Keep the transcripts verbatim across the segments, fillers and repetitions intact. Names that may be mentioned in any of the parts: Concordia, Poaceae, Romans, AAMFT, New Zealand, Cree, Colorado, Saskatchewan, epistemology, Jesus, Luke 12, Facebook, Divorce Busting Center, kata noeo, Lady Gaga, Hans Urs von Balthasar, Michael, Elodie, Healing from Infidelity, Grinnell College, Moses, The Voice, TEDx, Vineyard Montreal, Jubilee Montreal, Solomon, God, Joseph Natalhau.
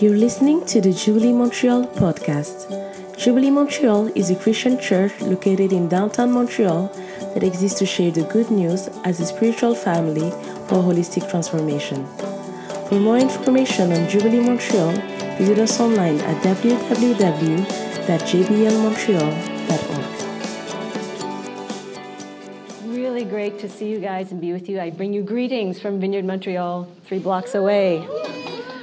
You're listening to the Jubilee Montreal podcast. Jubilee Montreal is a Christian church located in downtown Montreal that exists to share the good news as a spiritual family for holistic transformation. For more information on Jubilee Montreal, visit us online at w w w dot j b l montreal dot org. Really great to see you guys and be with you. I bring you greetings from Vineyard Montreal, three blocks away.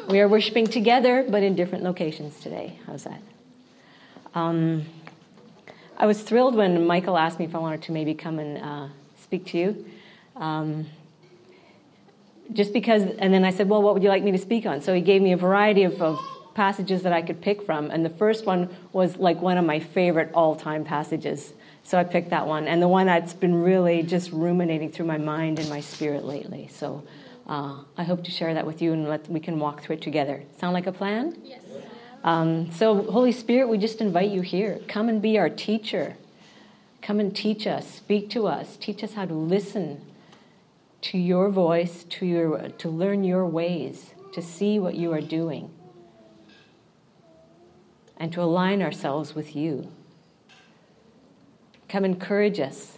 We are worshiping together, but in different locations today. How's that? Um, I was thrilled when Michael asked me if I wanted to maybe come and uh, speak to you. Um, just because, and then I said, well, what would you like me to speak on? So he gave me a variety of, of passages that I could pick from. And the first one was like one of my favorite all-time passages. So I picked that one. And the one that's been really just ruminating through my mind and my spirit lately. So uh, I hope to share that with you and let we can walk through it together. Sound like a plan? Yes. Um, so, Holy Spirit, we just invite you here. Come and be our teacher. Come and teach us. Speak to us. Teach us how to listen to your voice, to your to learn your ways, to see what you are doing, and to align ourselves with you. Come encourage us.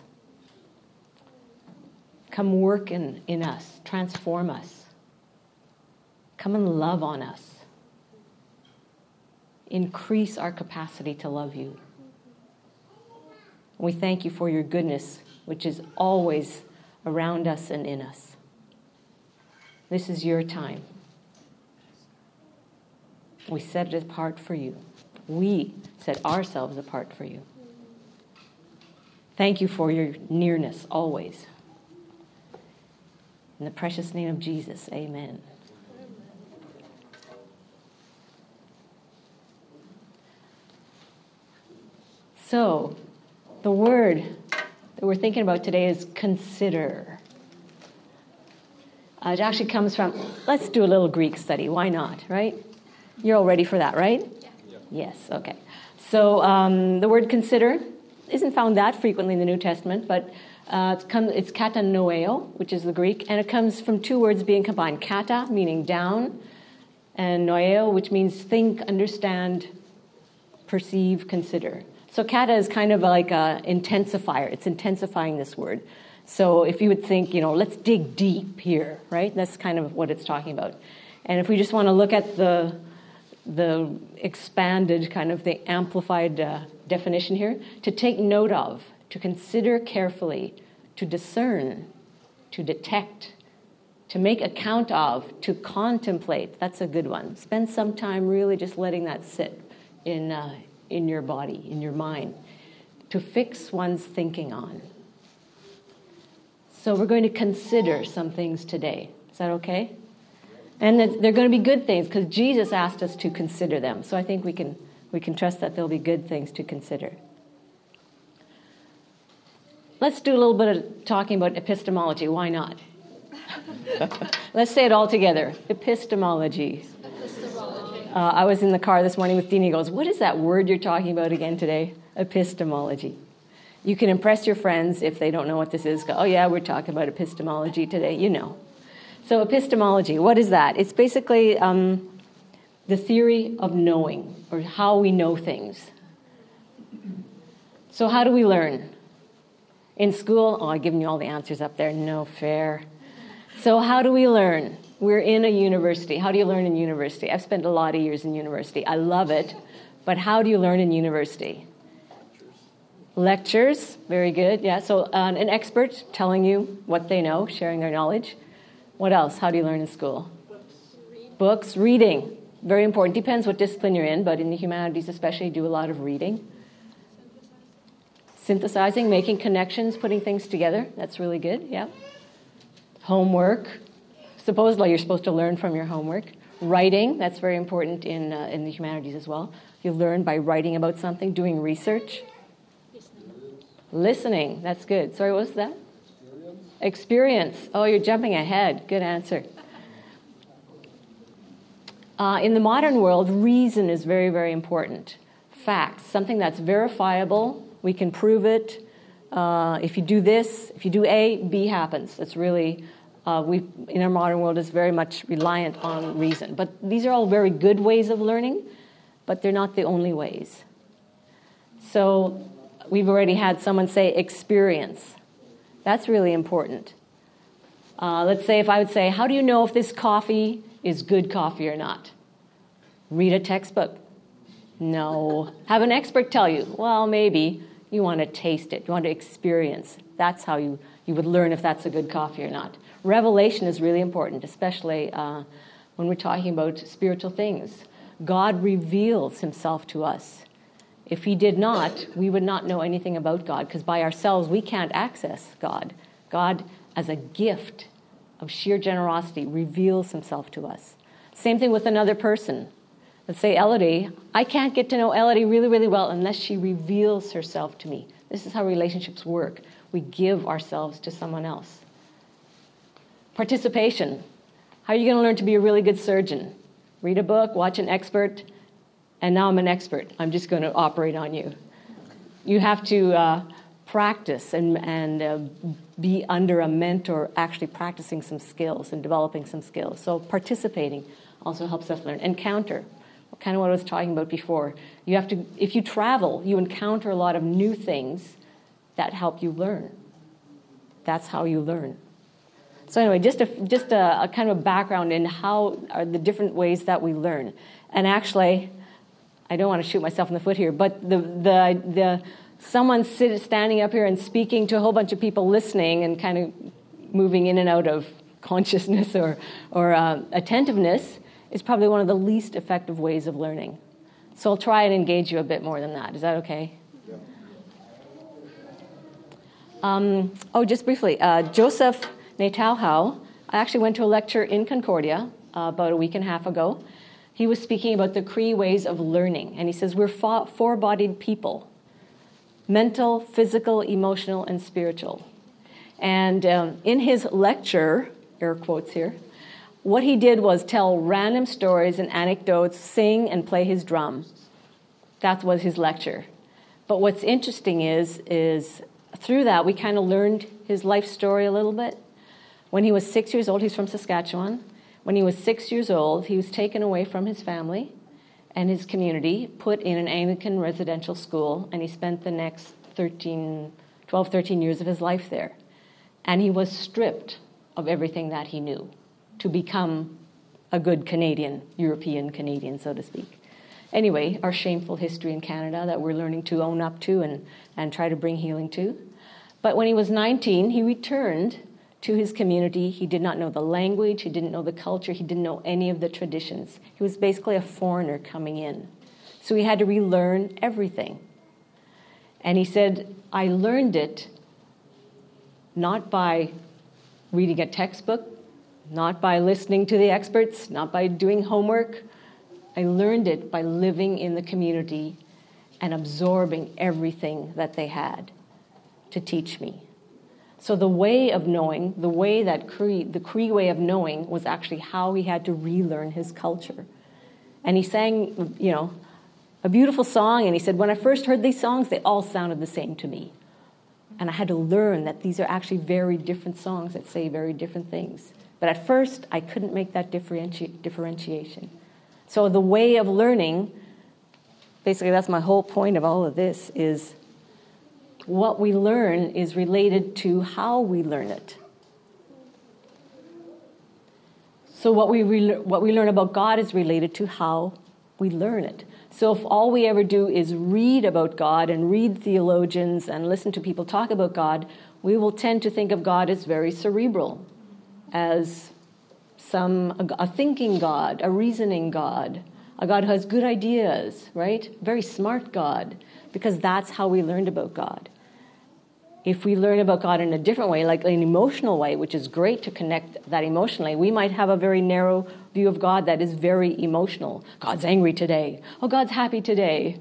Come work in, in us. Transform us. Come and love on us. Increase our capacity to love you. We thank you for your goodness, which is always around us and in us. This is your time. We set it apart for you. We set ourselves apart for you. Thank you for your nearness always. In the precious name of Jesus, amen. So, the word that we're thinking about today is consider. Uh, it actually comes from, let's do a little Greek study. Why not, right? You're all ready for that, right? Yeah. Yeah. Yes, okay. So, um, the word consider isn't found that frequently in the New Testament, but uh, it's, come, it's kata noeo, which is the Greek, and it comes from two words being combined. Kata, meaning down, and noeo, which means think, understand, perceive, consider. So kata is kind of like an intensifier. It's intensifying this word. So if you would think, you know, let's dig deep here, right? That's kind of what it's talking about. And if we just want to look at the the expanded kind of the amplified uh, definition here, to take note of, to consider carefully, to discern, to detect, to make account of, to contemplate. That's a good one. Spend some time really just letting that sit in uh, in your body, in your mind, to fix one's thinking on. So we're going to consider some things today. Is that okay? And they're going to be good things because Jesus asked us to consider them. So I think we can we can trust that there'll be good things to consider. Let's do a little bit of talking about epistemology. Why not? Let's say it all together. Epistemology. Uh, I was in the car this morning with Dean. He goes, what is that word you're talking about again today? Epistemology. You can impress your friends if they don't know what this is. Go, oh, yeah, we're talking about epistemology today. You know. So epistemology, what is that? It's basically um, the theory of knowing or how we know things. So how do we learn? In school, oh, I've given you all the answers up there. No fair. So how do we learn? We're in a university. How do you learn in university? I've spent a lot of years in university. I love it. But how do you learn in university? Lectures. Lectures. Very good. Yeah. So um, an expert telling you what they know, sharing their knowledge. What else? How do you learn in school? Books. Reading. Books. Reading. Very important. Depends what discipline you're in, but in the humanities especially, you do a lot of reading. Synthesizing. Synthesizing, making connections, putting things together. That's really good. Yeah. Homework. Supposedly, you're supposed to learn from your homework. Writing, that's very important in uh, in the humanities as well. You learn by writing about something, doing research. Listening, Listening that's good. Sorry, what was that? Experience. Experience. Oh, you're jumping ahead. Good answer. Uh, in the modern world, reason is very, very important. Facts, something that's verifiable. We can prove it. Uh, if you do this, if you do A, B happens. That's really Uh, we in our modern world is very much reliant on reason. But these are all very good ways of learning, but they're not the only ways. So we've already had someone say experience. That's really important. Uh, let's say if I would say, how do you know if this coffee is good coffee or not? Read a textbook. No. Have an expert tell you. Well, maybe. You want to taste it. You want to experience. That's how you, you would learn if that's a good coffee or not. Revelation is really important, especially uh, when we're talking about spiritual things. God reveals himself to us. If he did not, we would not know anything about God, because by ourselves we can't access God. God, as a gift of sheer generosity, reveals himself to us. Same thing with another person. Let's say Elodie. I can't get to know Elodie really, really well unless she reveals herself to me. This is how relationships work. We give ourselves to someone else. Participation. How are you going to learn to be a really good surgeon? Read a book, watch an expert. And now I'm an expert. I'm just going to operate on you. You have to uh, practice and, and uh, be under a mentor, actually practicing some skills and developing some skills. So participating also helps us learn. Encounter, kind of what I was talking about before. You have to, if you travel, you encounter a lot of new things that help you learn. That's how you learn. So anyway, just a, just a, a kind of a background in how are the different ways that we learn. And actually, I don't want to shoot myself in the foot here, but the the the someone sit, standing up here and speaking to a whole bunch of people listening and kind of moving in and out of consciousness or or uh, attentiveness is probably one of the least effective ways of learning. So I'll try and engage you a bit more than that. Is that okay? Yeah. Um, oh, just briefly, uh, Joseph Natalhau. I actually went to a lecture in Concordia uh, about a week and a half ago. He was speaking about the Cree ways of learning, and he says we're four-bodied people: mental, physical, emotional, and spiritual. And um, in his lecture, air quotes here, what he did was tell random stories and anecdotes, sing, and play his drum. That was his lecture. But what's interesting is, is through that we kind of learned his life story a little bit. When he was six years old, he's from Saskatchewan. When he was six years old, he was taken away from his family and his community, put in an Anglican residential school, and he spent the next thirteen, twelve, thirteen years of his life there. And he was stripped of everything that he knew to become a good Canadian, European Canadian, so to speak. Anyway, our shameful history in Canada that we're learning to own up to and, and try to bring healing to. But when he was nineteen, he returned to his community. He did not know the language, he didn't know the culture, he didn't know any of the traditions. He was basically a foreigner coming in. So he had to relearn everything. And he said, I learned it not by reading a textbook, not by listening to the experts, not by doing homework. I learned it by living in the community and absorbing everything that they had to teach me. So the way of knowing, the way that Cree, the Cree way of knowing was actually how he had to relearn his culture. And he sang, you know, a beautiful song, and he said, when I first heard these songs, they all sounded the same to me. And I had to learn that these are actually very different songs that say very different things. But at first, I couldn't make that differenti- differentiation. So the way of learning, basically that's my whole point of all of this, is what we learn is related to how we learn it. So what we re- what we learn about God is related to how we learn it. So if all we ever do is read about God and read theologians and listen to people talk about God, we will tend to think of God as very cerebral, as some a, a thinking God, a reasoning God, a God who has good ideas, right? Very smart God, because that's how we learned about God. If we learn about God in a different way, like an emotional way, which is great to connect that emotionally, we might have a very narrow view of God that is very emotional. God's angry today. Oh, God's happy today.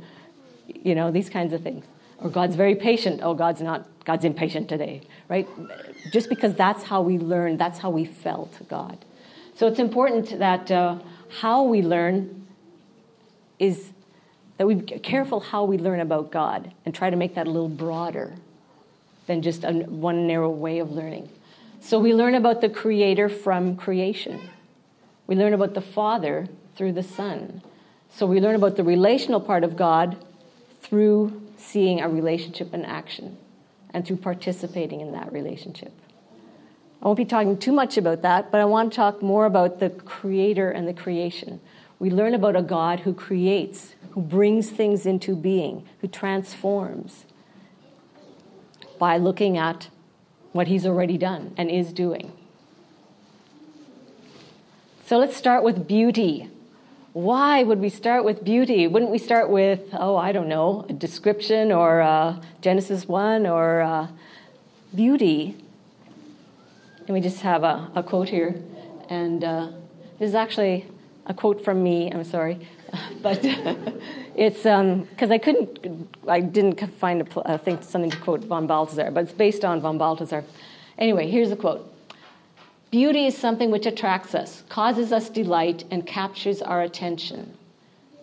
You know, these kinds of things. Or God's very patient. Oh, God's not, God's impatient today, right? Just because that's how we learned, that's how we felt God. So it's important that uh, how we learn is that we be careful how we learn about God and try to make that a little broader than just a, one narrow way of learning. So we learn about the Creator from creation. We learn about the Father through the Son. So we learn about the relational part of God through seeing a relationship in action and through participating in that relationship. I won't be talking too much about that, but I want to talk more about the Creator and the creation. We learn about a God who creates, who brings things into being, who transforms by looking at what he's already done and is doing. So let's start with beauty. Why would we start with beauty? Wouldn't we start with, oh, I don't know, a description or uh, Genesis one or uh, beauty? And we just have a, a quote here. And uh, this is actually a quote from me, I'm sorry. But it's, um, because I couldn't, I didn't find a, a thing, something to quote von Balthasar, but it's based on von Balthasar. Anyway, here's the quote. Beauty is something which attracts us, causes us delight, and captures our attention.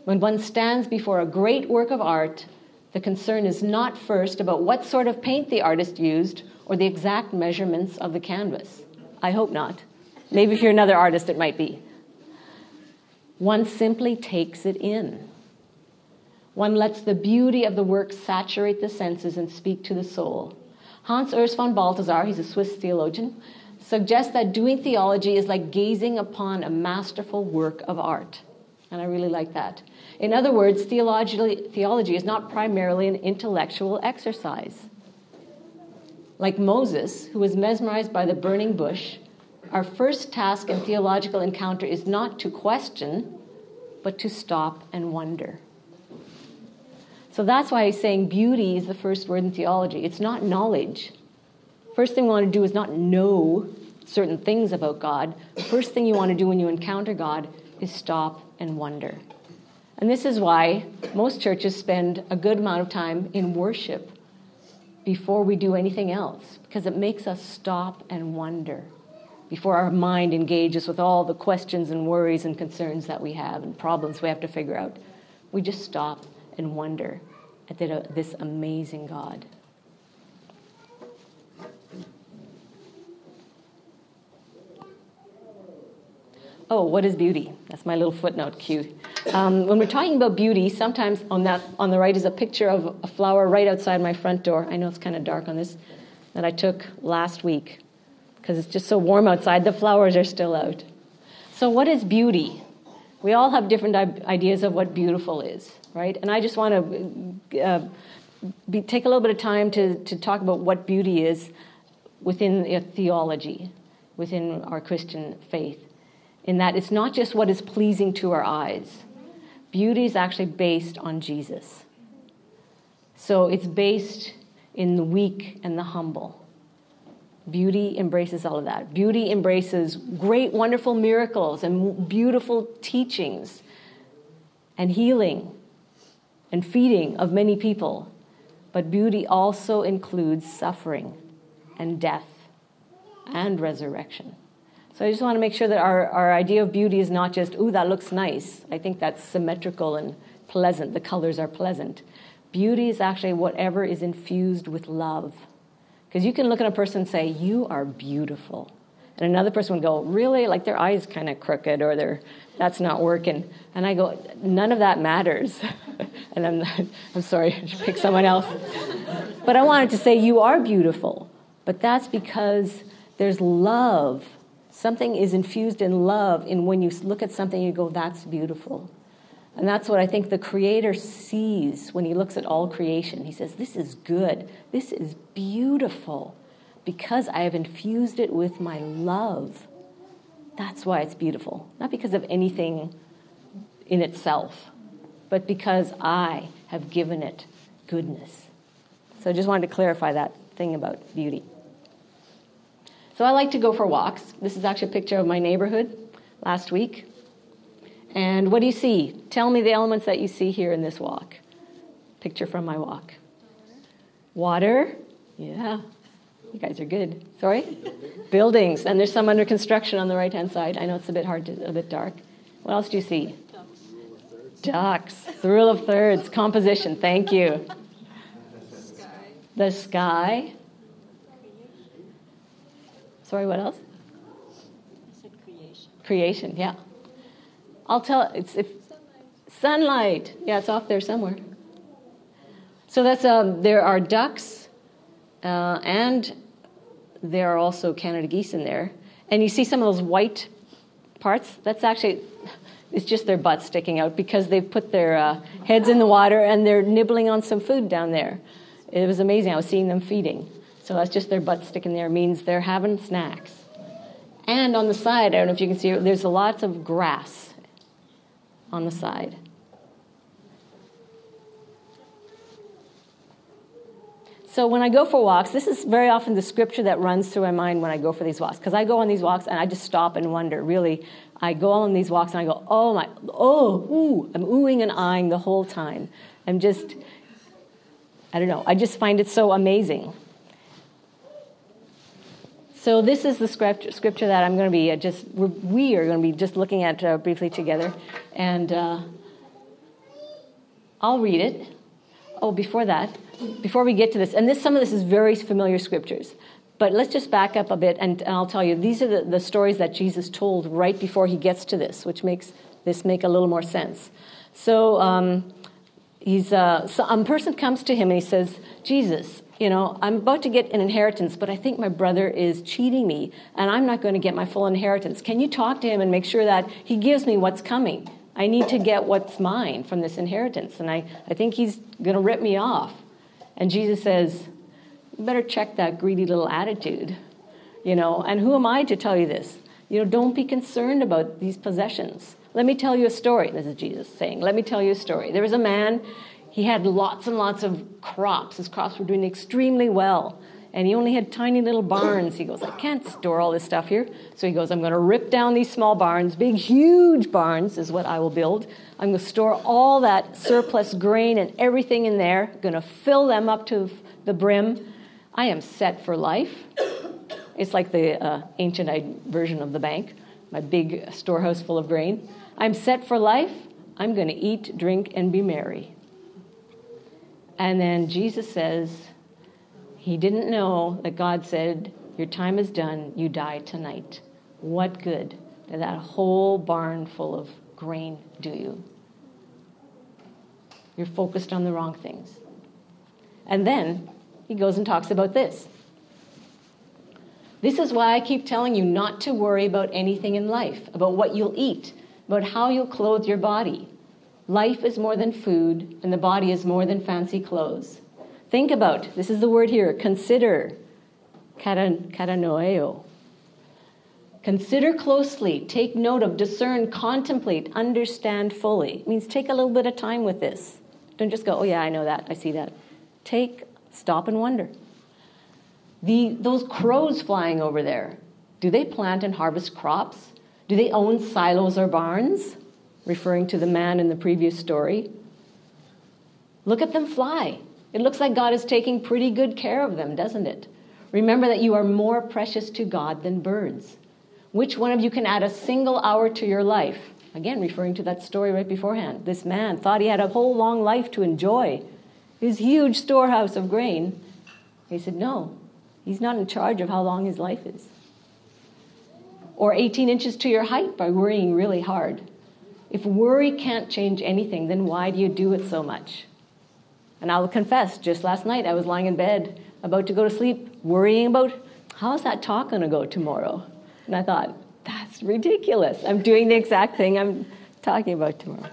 When one stands before a great work of art, the concern is not first about what sort of paint the artist used or the exact measurements of the canvas. I hope not. Maybe if you're another artist, it might be. One simply takes it in. One lets the beauty of the work saturate the senses and speak to the soul. Hans Urs von Balthasar, he's a Swiss theologian, suggests that doing theology is like gazing upon a masterful work of art. And I really like that. In other words, theology is not primarily an intellectual exercise. Like Moses, who was mesmerized by the burning bush, our first task in theological encounter is not to question, but to stop and wonder. So that's why he's saying beauty is the first word in theology. It's not knowledge. First thing we want to do is not know certain things about God. First thing you want to do when you encounter God is stop and wonder. And this is why most churches spend a good amount of time in worship before we do anything else, because it makes us stop and wonder before our mind engages with all the questions and worries and concerns that we have and problems we have to figure out. We just stop and wonder at this amazing God. Oh, what is beauty? That's my little footnote cue. Um, when we're talking about beauty, sometimes on that on the right is a picture of a flower right outside my front door. I know it's kind of dark on this, that I took last week because it's just so warm outside. The flowers are still out. So what is beauty? We all have different ideas of what beautiful is, right? And I just want to uh, be, take a little bit of time to, to talk about what beauty is within a theology, within our Christian faith. In that it's not just what is pleasing to our eyes. Beauty is actually based on Jesus. So it's based in the weak and the humble. Beauty embraces all of that. Beauty embraces great, wonderful miracles and beautiful teachings and healing and feeding of many people. But beauty also includes suffering and death and resurrection. So I just want to make sure that our, our idea of beauty is not just, ooh, that looks nice. I think that's symmetrical and pleasant. The colors are pleasant. Beauty is actually whatever is infused with love. Because you can look at a person and say, you are beautiful. And another person would go, really? Like their eye's kind of crooked or they're, that's not working. And I go, none of that matters. And I'm, not, I'm sorry, I should pick someone else. But I wanted to say you are beautiful. But that's because there's love. Something is infused in love, and when you look at something, you go, that's beautiful. And that's what I think the Creator sees when he looks at all creation. He says, this is good. This is beautiful because I have infused it with my love. That's why it's beautiful. Not because of anything in itself, but because I have given it goodness. So I just wanted to clarify that thing about beauty. So I like to go for walks. This is actually a picture of my neighborhood last week. And what do you see? Tell me the elements that you see here in this walk. Picture from my walk. Water. Yeah. You guys are good. Sorry? Buildings. And there's some under construction on the right-hand side. I know it's a bit hard, to, a bit dark. What else do you see? Ducks. The rule of thirds. Composition. Thank you. The sky. The sky. Sorry, what else? I said creation. Creation, yeah. I'll tell it's if sunlight. sunlight. Yeah, it's off there somewhere. So that's um, there are ducks, uh, and there are also Canada geese in there. And you see some of those white parts. That's actually it's just their butts sticking out because they've put their uh, heads in the water and they're nibbling on some food down there. It was amazing. I was seeing them feeding. So that's just their butt sticking there. It means they're having snacks. And on the side, I don't know if you can see it, there's lots of grass on the side. So when I go for walks, this is very often the scripture that runs through my mind when I go for these walks. Because I go on these walks and I just stop and wonder, really. I go on these walks and I go, oh, my, oh, ooh. I'm oohing and eyeing the whole time. I'm just, I don't know. I just find it so amazing. So this is the script, scripture that I'm going to be just, we're, we are going to be just looking at uh, briefly together. And uh, I'll read it. Oh, before that, before we get to this, and this some of this is very familiar scriptures, but let's just back up a bit and, and I'll tell you, these are the, the stories that Jesus told right before he gets to this, which makes this make a little more sense. So, um, he's, uh, so a person comes to him and he says, Jesus, you know, I'm about to get an inheritance, but I think my brother is cheating me, and I'm not going to get my full inheritance. Can you talk to him and make sure that he gives me what's coming? I need to get what's mine from this inheritance, and I, I think he's going to rip me off. And Jesus says, you better check that greedy little attitude, you know, and who am I to tell you this? You know, don't be concerned about these possessions. Let me tell you a story. This is Jesus saying, let me tell you a story. There was a man. He had lots and lots of crops. His crops were doing extremely well. And he only had tiny little barns. He goes, I can't store all this stuff here. So he goes, I'm going to rip down these small barns. Big, huge barns is what I will build. I'm going to store all that surplus grain and everything in there. I'm going to fill them up to the brim. I am set for life. It's like the uh, ancient version of the bank, my big storehouse full of grain. I'm set for life. I'm going to eat, drink, and be merry. And then Jesus says, he didn't know that God said, your time is done, you die tonight. What good did that whole barn full of grain do you? You're focused on the wrong things. And then he goes and talks about this. This is why I keep telling you not to worry about anything in life, about what you'll eat, about how you'll clothe your body. Life is more than food, and the body is more than fancy clothes. Think about, this is the word here, consider, kata noeo. Consider closely, take note of, discern, contemplate, understand fully. It means take a little bit of time with this. Don't just go, oh yeah, I know that, I see that. Take, stop and wonder. The, those crows flying over there, do they plant and harvest crops? Do they own silos or barns? Referring to the man in the previous story. Look at them fly. It looks like God is taking pretty good care of them, doesn't it? Remember that you are more precious to God than birds. Which one of you can add a single hour to your life? Again, referring to that story right beforehand. This man thought he had a whole long life to enjoy, his huge storehouse of grain. He said, no, he's not in charge of how long his life is. Or eighteen inches to your height by worrying really hard. If worry can't change anything, then why do you do it so much? And I'll confess, just last night I was lying in bed, about to go to sleep, worrying about, how's that talk going to go tomorrow? And I thought, that's ridiculous. I'm doing the exact thing I'm talking about tomorrow.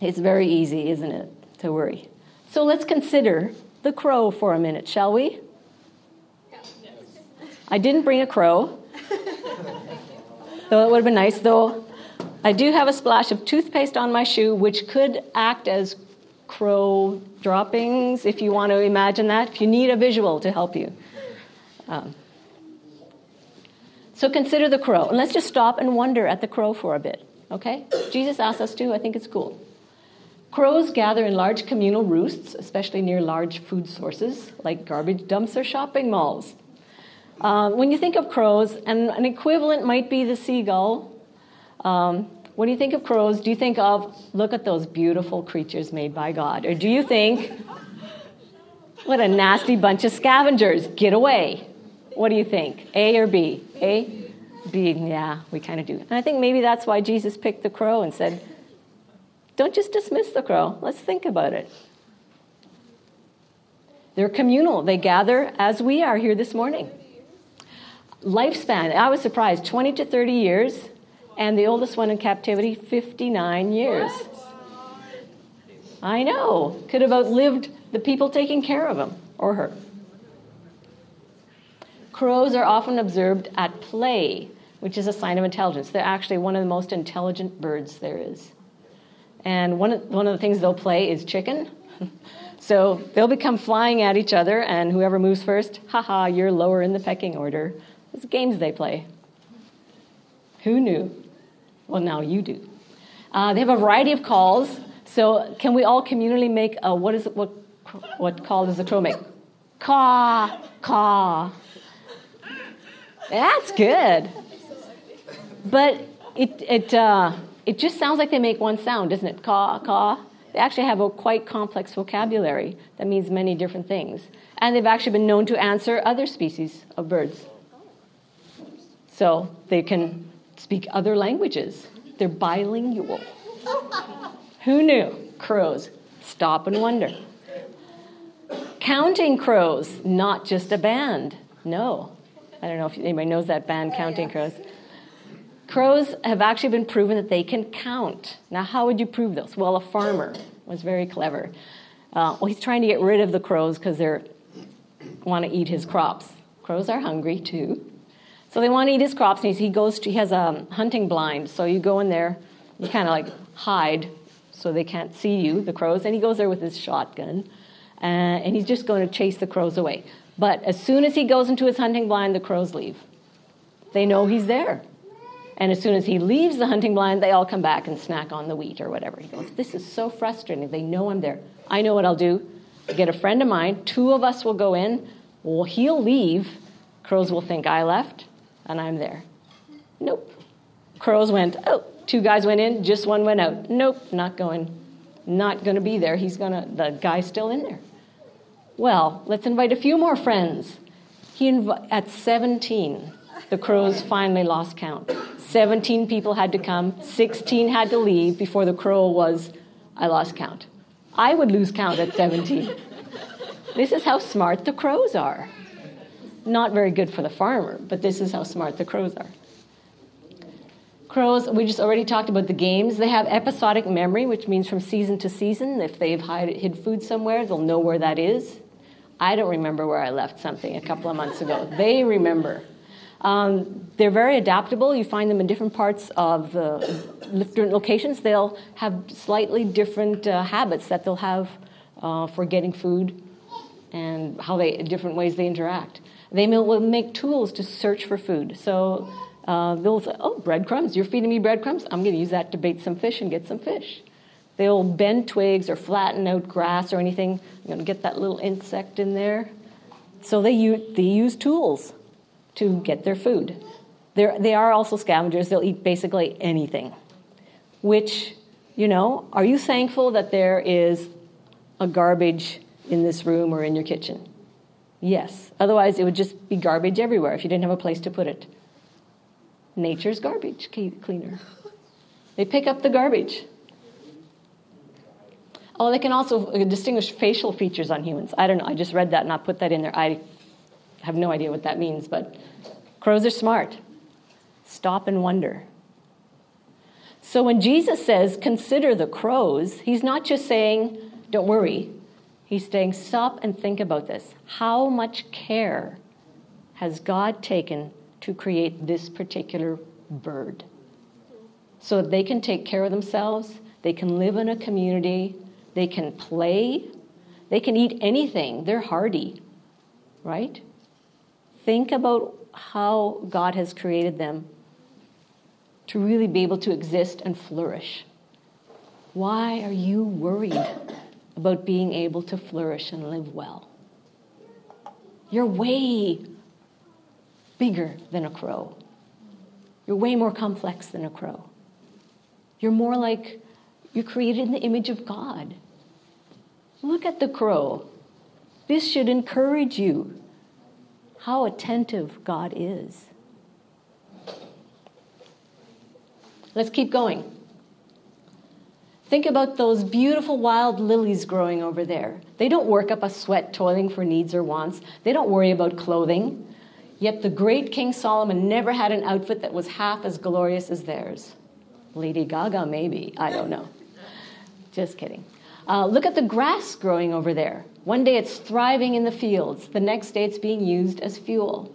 It's very easy, isn't it, to worry? So let's consider the crow for a minute, shall we? I didn't bring a crow, though it would have been nice, though. I do have a splash of toothpaste on my shoe, which could act as crow droppings, if you want to imagine that, if you need a visual to help you. Um, so consider the crow. And let's just stop and wonder at the crow for a bit, okay? Jesus asked us to. I think it's cool. Crows gather in large communal roosts, especially near large food sources, like garbage dumps or shopping malls. Uh, when you think of crows, and an equivalent might be the seagull, Um, when you think of crows, do you think of, look at those beautiful creatures made by God? Or do you think, what a nasty bunch of scavengers, get away? What do you think? A or B? A? B, yeah, we kind of do. And I think maybe that's why Jesus picked the crow and said, don't just dismiss the crow. Let's think about it. They're communal. They gather as we are here this morning. Lifespan, I was surprised, twenty to thirty years. And the oldest one in captivity, fifty-nine years. I know. Could have outlived the people taking care of him or her. Crows are often observed at play, which is a sign of intelligence. They're actually one of the most intelligent birds there is. And one of, one of the things they'll play is chicken. So they'll become flying at each other, and whoever moves first, haha, you're lower in the pecking order. It's games they play. Who knew? Well, now you do. Uh, they have a variety of calls. So can we all communally make a, what is it, what, what call does the crow make? Caw, caw. That's good. But it it uh, it just sounds like they make one sound, doesn't it? Caw, caw. They actually have a quite complex vocabulary that means many different things. And they've actually been known to answer other species of birds. So they can speak other languages. They're bilingual. Who knew? Crows. Stop and wonder. Counting crows, not just a band. No. I don't know if anybody knows that band, Counting Crows. Crows have actually been proven that they can count. Now, how would you prove this? Well, a farmer was very clever. Uh, well, he's trying to get rid of the crows because they want to eat his crops. Crows are hungry, too. So they want to eat his crops, and he goes to, he has a hunting blind. So you go in there, you kind of like hide so they can't see you, the crows. And he goes there with his shotgun, uh, and he's just going to chase the crows away. But as soon as he goes into his hunting blind, the crows leave. They know he's there. And as soon as he leaves the hunting blind, they all come back and snack on the wheat or whatever. He goes, this is so frustrating. They know I'm there. I know what I'll do. I'll get a friend of mine. Two of us will go in. Well, he'll leave. Crows will think I left. And I'm there. Nope. Crows went, oh, two guys went in, just one went out. Nope, not going, not going to be there. He's going to, the guy's still in there. Well, let's invite a few more friends. He inv- At seventeen, the crows finally lost count. seventeen people had to come, sixteen had to leave before the crow was, I lost count. I would lose count at seventeen. This is how smart the crows are. Not very good for the farmer, but this is how smart the crows are. Crows, we just already talked about the games. They have episodic memory, which means from season to season, if they've hide, hid food somewhere, they'll know where that is. I don't remember where I left something a couple of months ago. They remember. Um, they're very adaptable. You find them in different parts of the different locations. They'll have slightly different uh, habits that they'll have uh, for getting food and how they different ways they interact. They will make tools to search for food. So uh, they'll say, oh, breadcrumbs, you're feeding me breadcrumbs? I'm going to use that to bait some fish and get some fish. They'll bend twigs or flatten out grass or anything. I'm going to get that little insect in there. So they use, they use tools to get their food. They're, they are also scavengers. They'll eat basically anything, which, you know, are you thankful that there is a garbage in this room or in your kitchen? Yes, otherwise it would just be garbage everywhere if you didn't have a place to put it. Nature's garbage cleaner. They pick up the garbage. Oh, they can also distinguish facial features on humans. I don't know, I just read that and I put that in there. I have no idea what that means, but crows are smart. Stop and wonder. So when Jesus says, consider the crows, he's not just saying, don't worry. He's saying, stop and think about this. How much care has God taken to create this particular bird? So that they can take care of themselves, they can live in a community, they can play, they can eat anything. They're hardy, right? Think about how God has created them to really be able to exist and flourish. Why are you worried about being able to flourish and live well? You're way bigger than a crow. You're way more complex than a crow. You're more like, you're created in the image of God. Look at the crow. This should encourage you. how attentive God is. Let's keep going. Think about those beautiful wild lilies growing over there. They don't work up a sweat toiling for needs or wants. They don't worry about clothing. Yet the great King Solomon never had an outfit that was half as glorious as theirs. Lady Gaga, maybe. I don't know. Just kidding. Uh, look at the grass growing over there. One day it's thriving in the fields. The next day it's being used as fuel.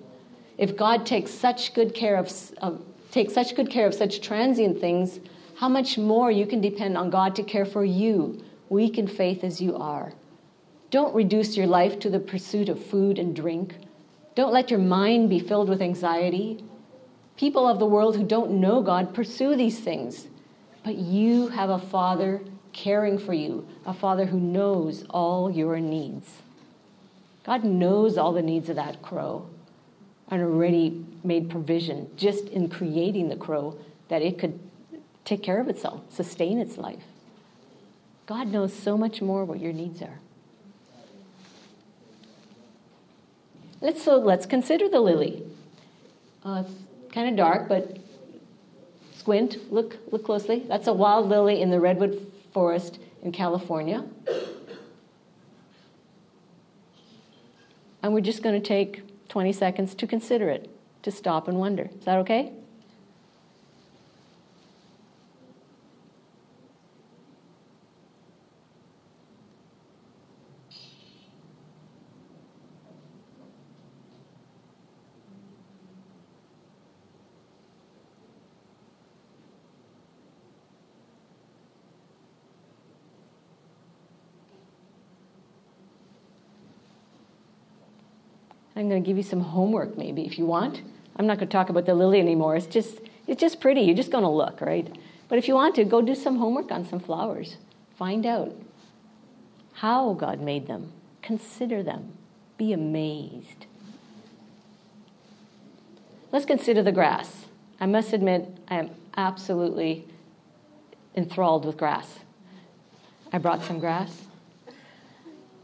If God takes such good care of, uh, takes such good care of such transient things, how much more you can depend on God to care for you, weak in faith as you are. Don't reduce your life to the pursuit of food and drink. Don't let your mind be filled with anxiety. People of the world who don't know God pursue these things. But you have a Father caring for you, a Father who knows all your needs. God knows all the needs of that crow and already made provision just in creating the crow that it could take care of itself, sustain its life. God knows so much more what your needs are. Let's, so let's consider the lily. Uh, it's kind of dark, but squint, look, look closely. That's a wild lily in the redwood forest in California. And we're just going to take twenty seconds to consider it, to stop and wonder. Is that okay? I'm going to give you some homework, maybe, if you want. I'm not going to talk about the lily anymore. It's just, it's just pretty. You're just going to look, right? But if you want to, go do some homework on some flowers. Find out how God made them. Consider them. Be amazed. Let's consider the grass. I must admit, I am absolutely enthralled with grass. I brought some grass.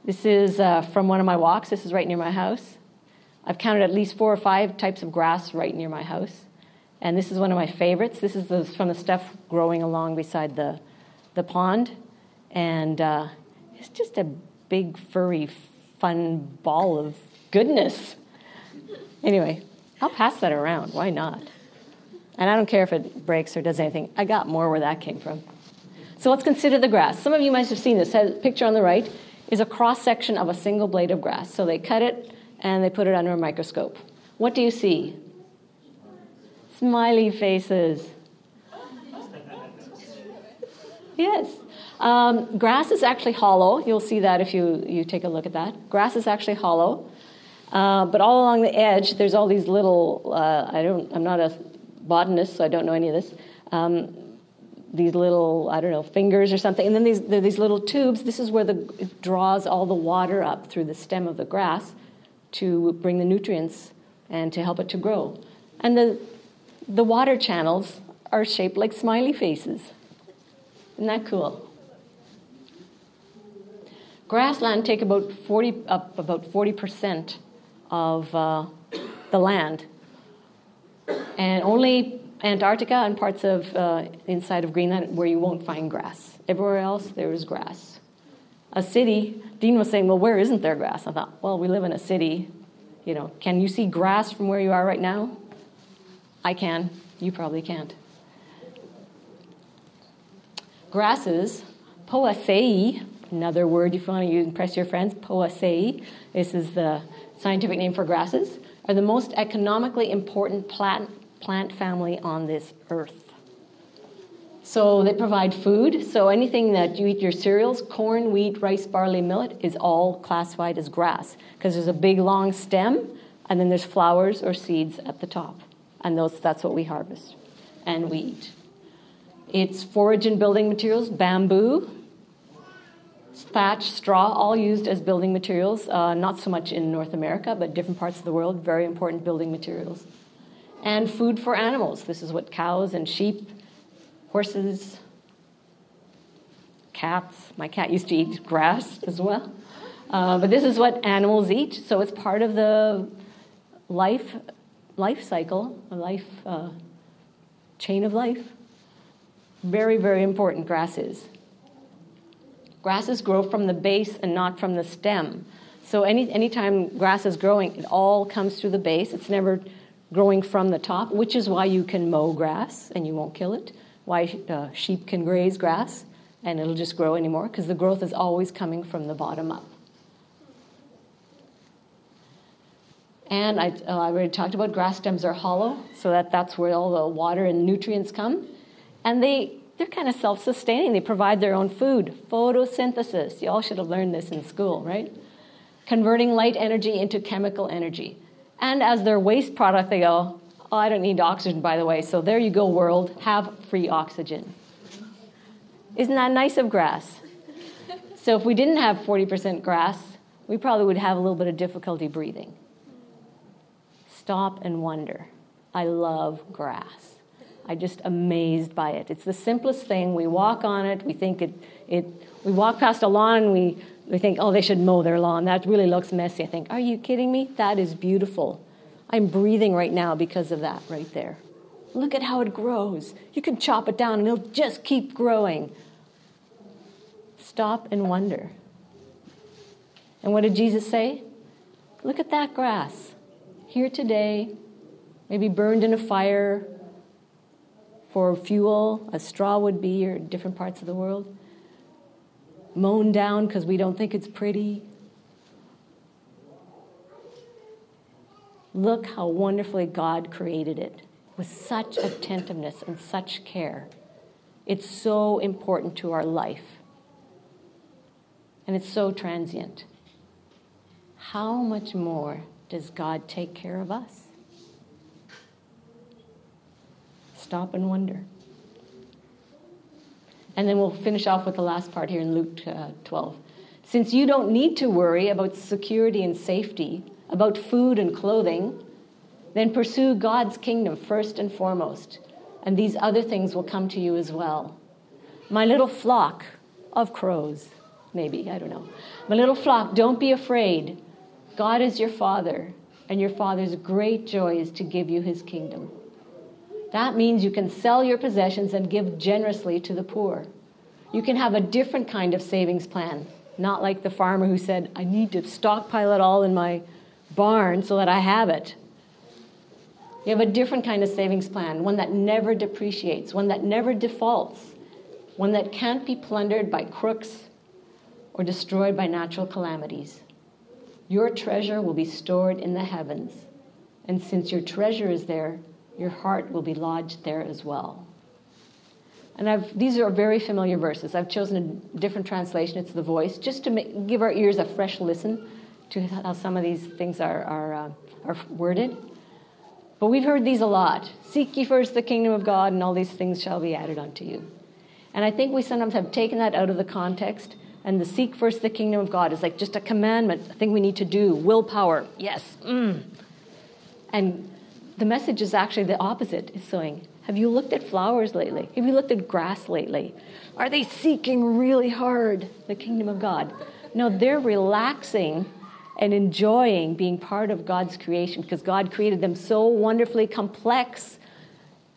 This is uh, from one of my walks. This is right near my house. I've counted at least four or five types of grass right near my house. And this is one of my favorites. This is the, from the stuff growing along beside the, the pond. And uh, it's just a big, furry, fun ball of goodness. Anyway, I'll pass that around. Why not? And I don't care if it breaks or does anything. I got more where that came from. So let's consider the grass. Some of you might have seen this. Has a picture on the right is a cross-section of a single blade of grass. So they cut it, and they put it under a microscope. What do you see? Smiley faces. Yes. Um, grass is actually hollow. You'll see that if you, you take a look at that. Grass is actually hollow. Uh, but all along the edge, there's all these little, uh, I don't, I'm not a botanist, so I don't know any of this, um, these little, I don't know, fingers or something. And then these, there are these little tubes. This is where the, it draws all the water up through the stem of the grass to bring the nutrients and to help it to grow. And the the water channels are shaped like smiley faces. Isn't that cool? Grassland take about forty up about forty percent of uh, the land, and only Antarctica and parts of uh, inside of Greenland where you won't find grass. Everywhere else there is grass. A city, Dean was saying, well, where isn't there grass? I thought, well, we live in a city. You know, can you see grass from where you are right now? I can. You probably can't. Grasses, Poaceae, another word if you want to impress your friends, Poaceae, this is the scientific name for grasses, are the most economically important plant, plant family on this earth. So they provide food. So anything that you eat, your cereals, corn, wheat, rice, barley, millet, is all classified as grass because there's a big, long stem, and then there's flowers or seeds at the top. And those, that's what we harvest and we eat. It's forage and building materials, bamboo, thatch, straw, all used as building materials, uh, not so much in North America, but different parts of the world, very important building materials. And food for animals. This is what cows and sheep, horses, cats. My cat used to eat grass as well. Uh, but this is what animals eat, so it's part of the life, life cycle, a life uh, chain of life. Very, very important, grasses. Grasses grow from the base and not from the stem. So any anytime grass is growing, it all comes through the base. It's never growing from the top, which is why you can mow grass and you won't kill it, why uh, sheep can graze grass and it'll just grow anymore, because the growth is always coming from the bottom up. And I, uh, I already talked about grass stems are hollow, so that, that's where all the water and nutrients come. And they, they're kind of self-sustaining. They provide their own food. Photosynthesis. You all should have learned this in school, right? Converting light energy into chemical energy. And as their waste product, they go, oh, I don't need oxygen, by the way. So there you go, world. Have free oxygen. Isn't that nice of grass? So if we didn't have forty percent grass, we probably would have a little bit of difficulty breathing. Stop and wonder. I love grass. I'm just amazed by it. It's the simplest thing. We walk on it. We think it, it we walk past a lawn and we, we think, oh, they should mow their lawn. That really looks messy. I think, are you kidding me? That is beautiful. I'm breathing right now because of that right there. Look at how it grows. You can chop it down and it'll just keep growing. Stop and wonder. And what did Jesus say? Look at that grass. Here today, maybe burned in a fire, for fuel, as straw would be, or different parts of the world. Mown down because we don't think it's pretty. Look how wonderfully God created it, with such attentiveness and such care. It's so important to our life. And it's so transient. How much more does God take care of us? Stop and wonder. And then we'll finish off with the last part here in Luke twelve. Since you don't need to worry about security and safety, about food and clothing, then pursue God's kingdom first and foremost, and these other things will come to you as well. My little flock of crows, maybe, I don't know. My little flock, don't be afraid. God is your Father, and your Father's great joy is to give you his kingdom. That means you can sell your possessions and give generously to the poor. You can have a different kind of savings plan, not like the farmer who said, I need to stockpile it all in my barn so that I have it. You have a different kind of savings plan, one that never depreciates, one that never defaults, one that can't be plundered by crooks or destroyed by natural calamities. Your treasure will be stored in the heavens, and since your treasure is there, your heart will be lodged there as well. And I've, these are very familiar verses. I've chosen a different translation. It's The Voice, just to make, give our ears a fresh listen to how some of these things are, are, uh, are worded. But we've heard these a lot. Seek ye first the kingdom of God, and all these things shall be added unto you. And I think we sometimes have taken that out of the context, and the seek first the kingdom of God is like just a commandment, a thing we need to do, willpower, yes, mm. And the message is actually the opposite is saying, have you looked at flowers lately? Have you looked at grass lately? Are they seeking really hard the kingdom of God? No, they're relaxing and enjoying being part of God's creation, because God created them so wonderfully complex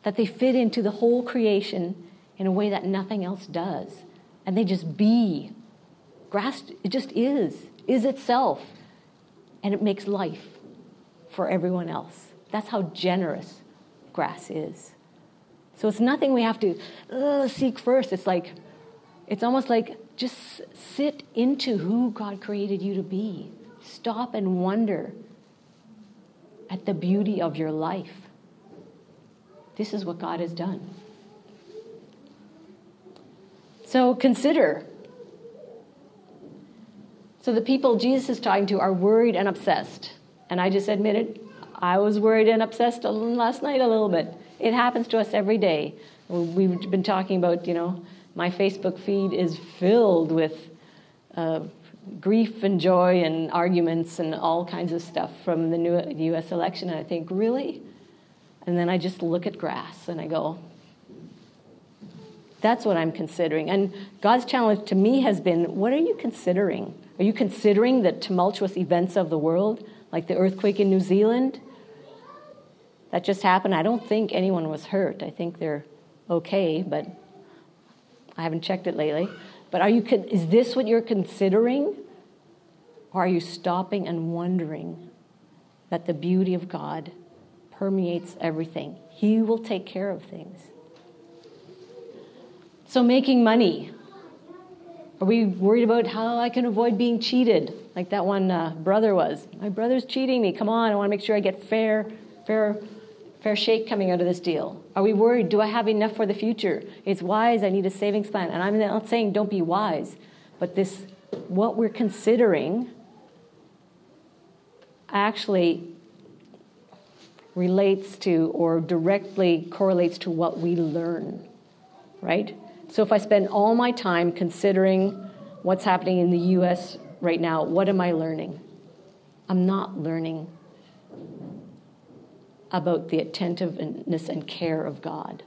that they fit into the whole creation in a way that nothing else does. And they just be. Grass, it just is, is itself. And it makes life for everyone else. That's how generous grass is. So it's nothing we have to uh, seek first. It's like, it's almost like just sit into who God created you to be. Stop and wonder at the beauty of your life. This is what God has done. So consider. So the people Jesus is talking to are worried and obsessed. And I just admitted, I was worried and obsessed last night a little bit. It happens to us every day. We've been talking about, you know, my Facebook feed is filled with uh, grief and joy and arguments and all kinds of stuff from the new U S election. And I think, really? And then I just look at grass and I go, that's what I'm considering. And God's challenge to me has been, what are you considering? Are you considering the tumultuous events of the world, like the earthquake in New Zealand? that just happened. I don't think anyone was hurt. I think they're okay, but I haven't checked it lately. But are you? Is this what you're considering? Or are you stopping and wondering that the beauty of God permeates everything? He will take care of things. So making money. Are we worried about how I can avoid being cheated? Like that one uh, brother was. My brother's cheating me. Come on, I want to make sure I get fair, fair, fair shake coming out of this deal. Are we worried? Do I have enough for the future? It's wise. I need a savings plan. And I'm not saying don't be wise, but this, what we're considering, actually relates to or directly correlates to what we learn, right? So if I spend all my time considering what's happening in the U S right now, what am I learning? I'm not learning about the attentiveness and care of God.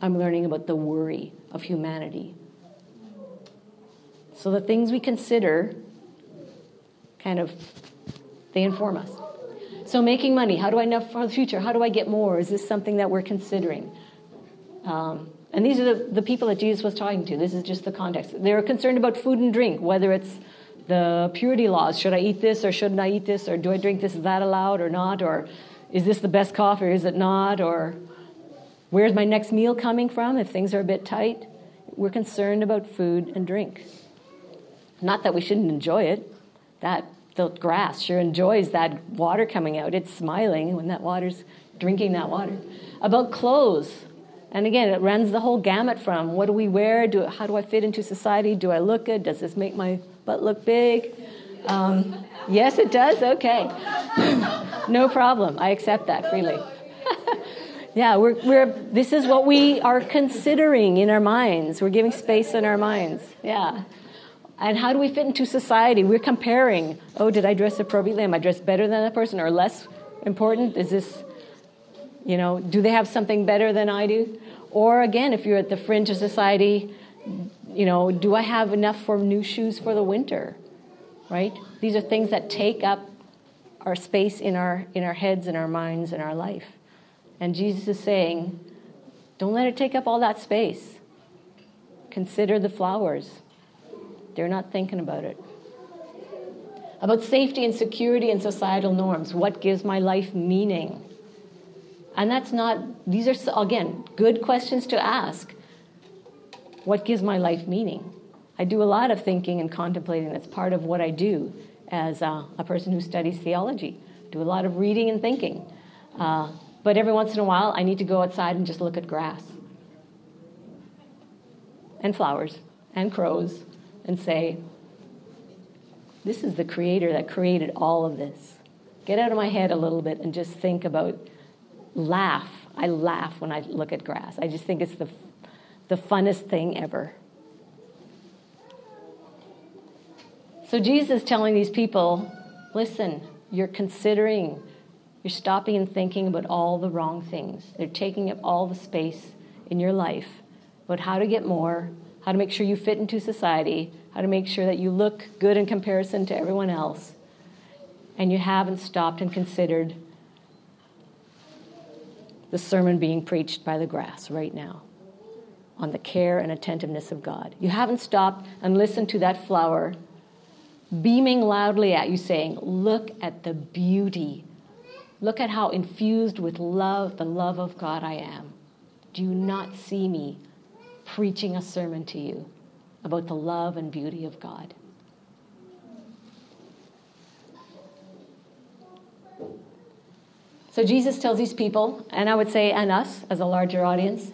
I'm learning about the worry of humanity. So the things we consider kind of, they inform us. So making money, how do I know for the future? How do I get more? Is this something that we're considering? Um, And these are the, the people that Jesus was talking to. This is just the context. They were concerned about food and drink, whether it's the purity laws. Should I eat this or shouldn't I eat this? Or do I drink this? Is that allowed or not? Or is this the best coffee or is it not? Or where's my next meal coming from if things are a bit tight? We're concerned about food and drink. Not that we shouldn't enjoy it. That the grass sure enjoys that water coming out. It's smiling when that water's drinking that water. About clothes. And again, it runs the whole gamut from what do we wear, do, how do I fit into society, do I look good, does this make my butt look big? Um, yes, it does, okay. No problem, I accept that freely. Yeah, we're, we're. This is what we are considering in our minds. We're giving space in our minds, yeah. And how do we fit into society? We're comparing, oh, did I dress appropriately? Am I dressed better than that person or less important? Is this... You know, do they have something better than I do? Or again, if you're at the fringe of society, you know, do I have enough for new shoes for the winter? Right? These are things that take up our space in our in our heads, in our minds, in our life. And Jesus is saying, don't let it take up all that space. Consider the flowers. They're not thinking about it. About safety and security and societal norms. What gives my life meaning? And that's not, these are, again, good questions to ask. What gives my life meaning? I do a lot of thinking and contemplating. That's part of what I do as a, a person who studies theology. I do a lot of reading and thinking. Uh, but every once in a while, I need to go outside and just look at grass and flowers and crows and say, this is the Creator that created all of this. Get out of my head a little bit and just think about Laugh. I laugh when I look at grass. I just think it's the the funnest thing ever. So Jesus is telling these people, listen, you're considering, you're stopping and thinking about all the wrong things. They're taking up all the space in your life about how to get more, how to make sure you fit into society, how to make sure that you look good in comparison to everyone else. And you haven't stopped and considered the sermon being preached by the grass right now on the care and attentiveness of God. You haven't stopped and listened to that flower beaming loudly at you saying, look at the beauty. Look at how infused with love, the love of God I am. Do you not see me preaching a sermon to you about the love and beauty of God? So Jesus tells these people, and I would say, and us as a larger audience,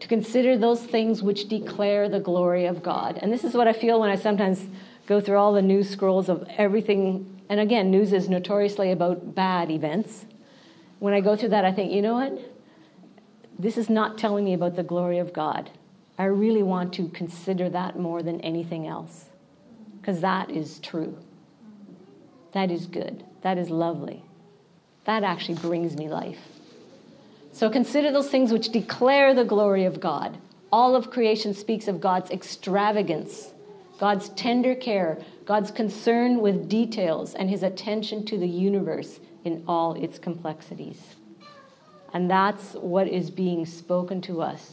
to consider those things which declare the glory of God. And this is what I feel when I sometimes go through all the news scrolls of everything. And again, news is notoriously about bad events. When I go through that, I think, you know what? This is not telling me about the glory of God. I really want to consider that more than anything else, because that is true. That is good. That is lovely. That actually brings me life. So consider those things which declare the glory of God. All of creation speaks of God's extravagance, God's tender care, God's concern with details, and his attention to the universe in all its complexities. And that's what is being spoken to us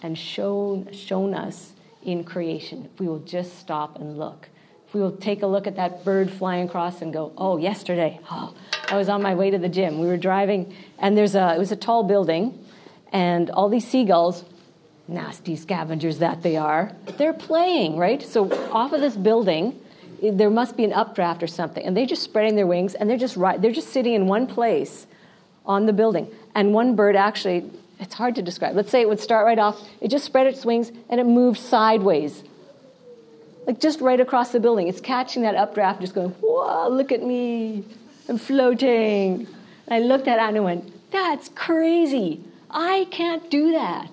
and shown, shown us in creation. If we will just stop and look. If we will take a look at that bird flying across and go, oh, yesterday, oh, I was on my way to the gym. We were driving, and there's a, it was a tall building, and all these seagulls, nasty scavengers that they are, they're playing, right? So off of this building, there must be an updraft or something, and they're just spreading their wings, and they're just right, they're just sitting in one place on the building. And one bird actually, it's hard to describe. Let's say it would start right off, it just spread its wings, and it moved sideways, like just right across the building. It's catching that updraft, just going, whoa, look at me, I'm floating. And I looked at Anna and went, that's crazy. I can't do that.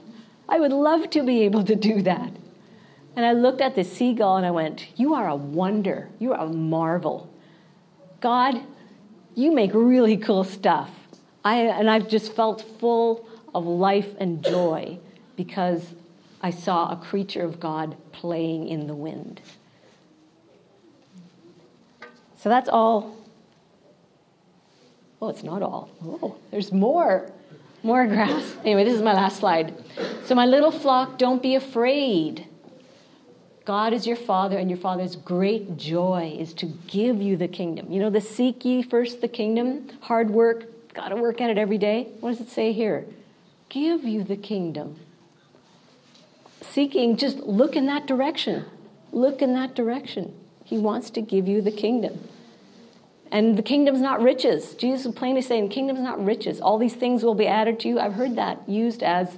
I would love to be able to do that. And I looked at the seagull and I went, you are a wonder. You are a marvel. God, you make really cool stuff. I, and I've just felt full of life and joy because I saw a creature of God playing in the wind. So that's all. Oh, it's not all. Oh, there's more. More grass. Anyway, this is my last slide. So my little flock, don't be afraid. God is your Father, and your Father's great joy is to give you the kingdom. You know, the seek ye first the kingdom, hard work, got to work at it every day. What does it say here? Give you the kingdom. Seeking, just look in that direction. Look in that direction. He wants to give you the kingdom. And the kingdom's not riches. Jesus is plainly saying, the kingdom's not riches. All these things will be added to you. I've heard that used as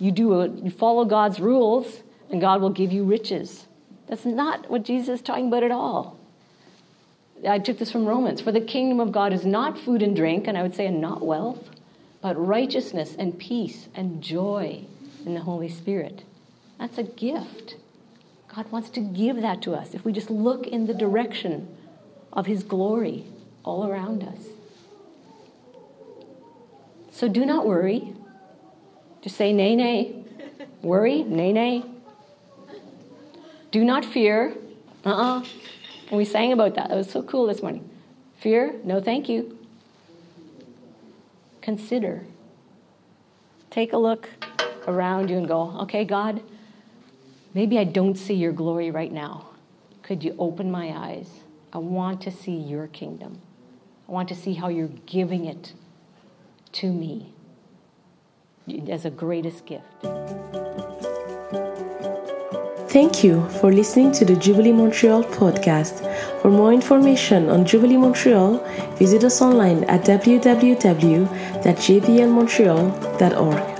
you do, a, you follow God's rules, and God will give you riches. That's not what Jesus is talking about at all. I took this from Romans. For the kingdom of God is not food and drink, and I would say not wealth, but righteousness and peace and joy in the Holy Spirit. That's a gift. God wants to give that to us if we just look in the direction of his glory all around us. So do not worry. Just say, nay, nay. Worry, nay, nay. Do not fear. Uh-uh. And we sang about that. That was so cool this morning. Fear, no thank you. Consider. Take a look around you and go, okay, God, maybe I don't see your glory right now. Could you open my eyes? I want to see your kingdom. I want to see how you're giving it to me as a greatest gift. Thank you for listening to the Jubilee Montreal podcast. For more information on Jubilee Montreal, visit us online at w w w dot j b l montreal dot org.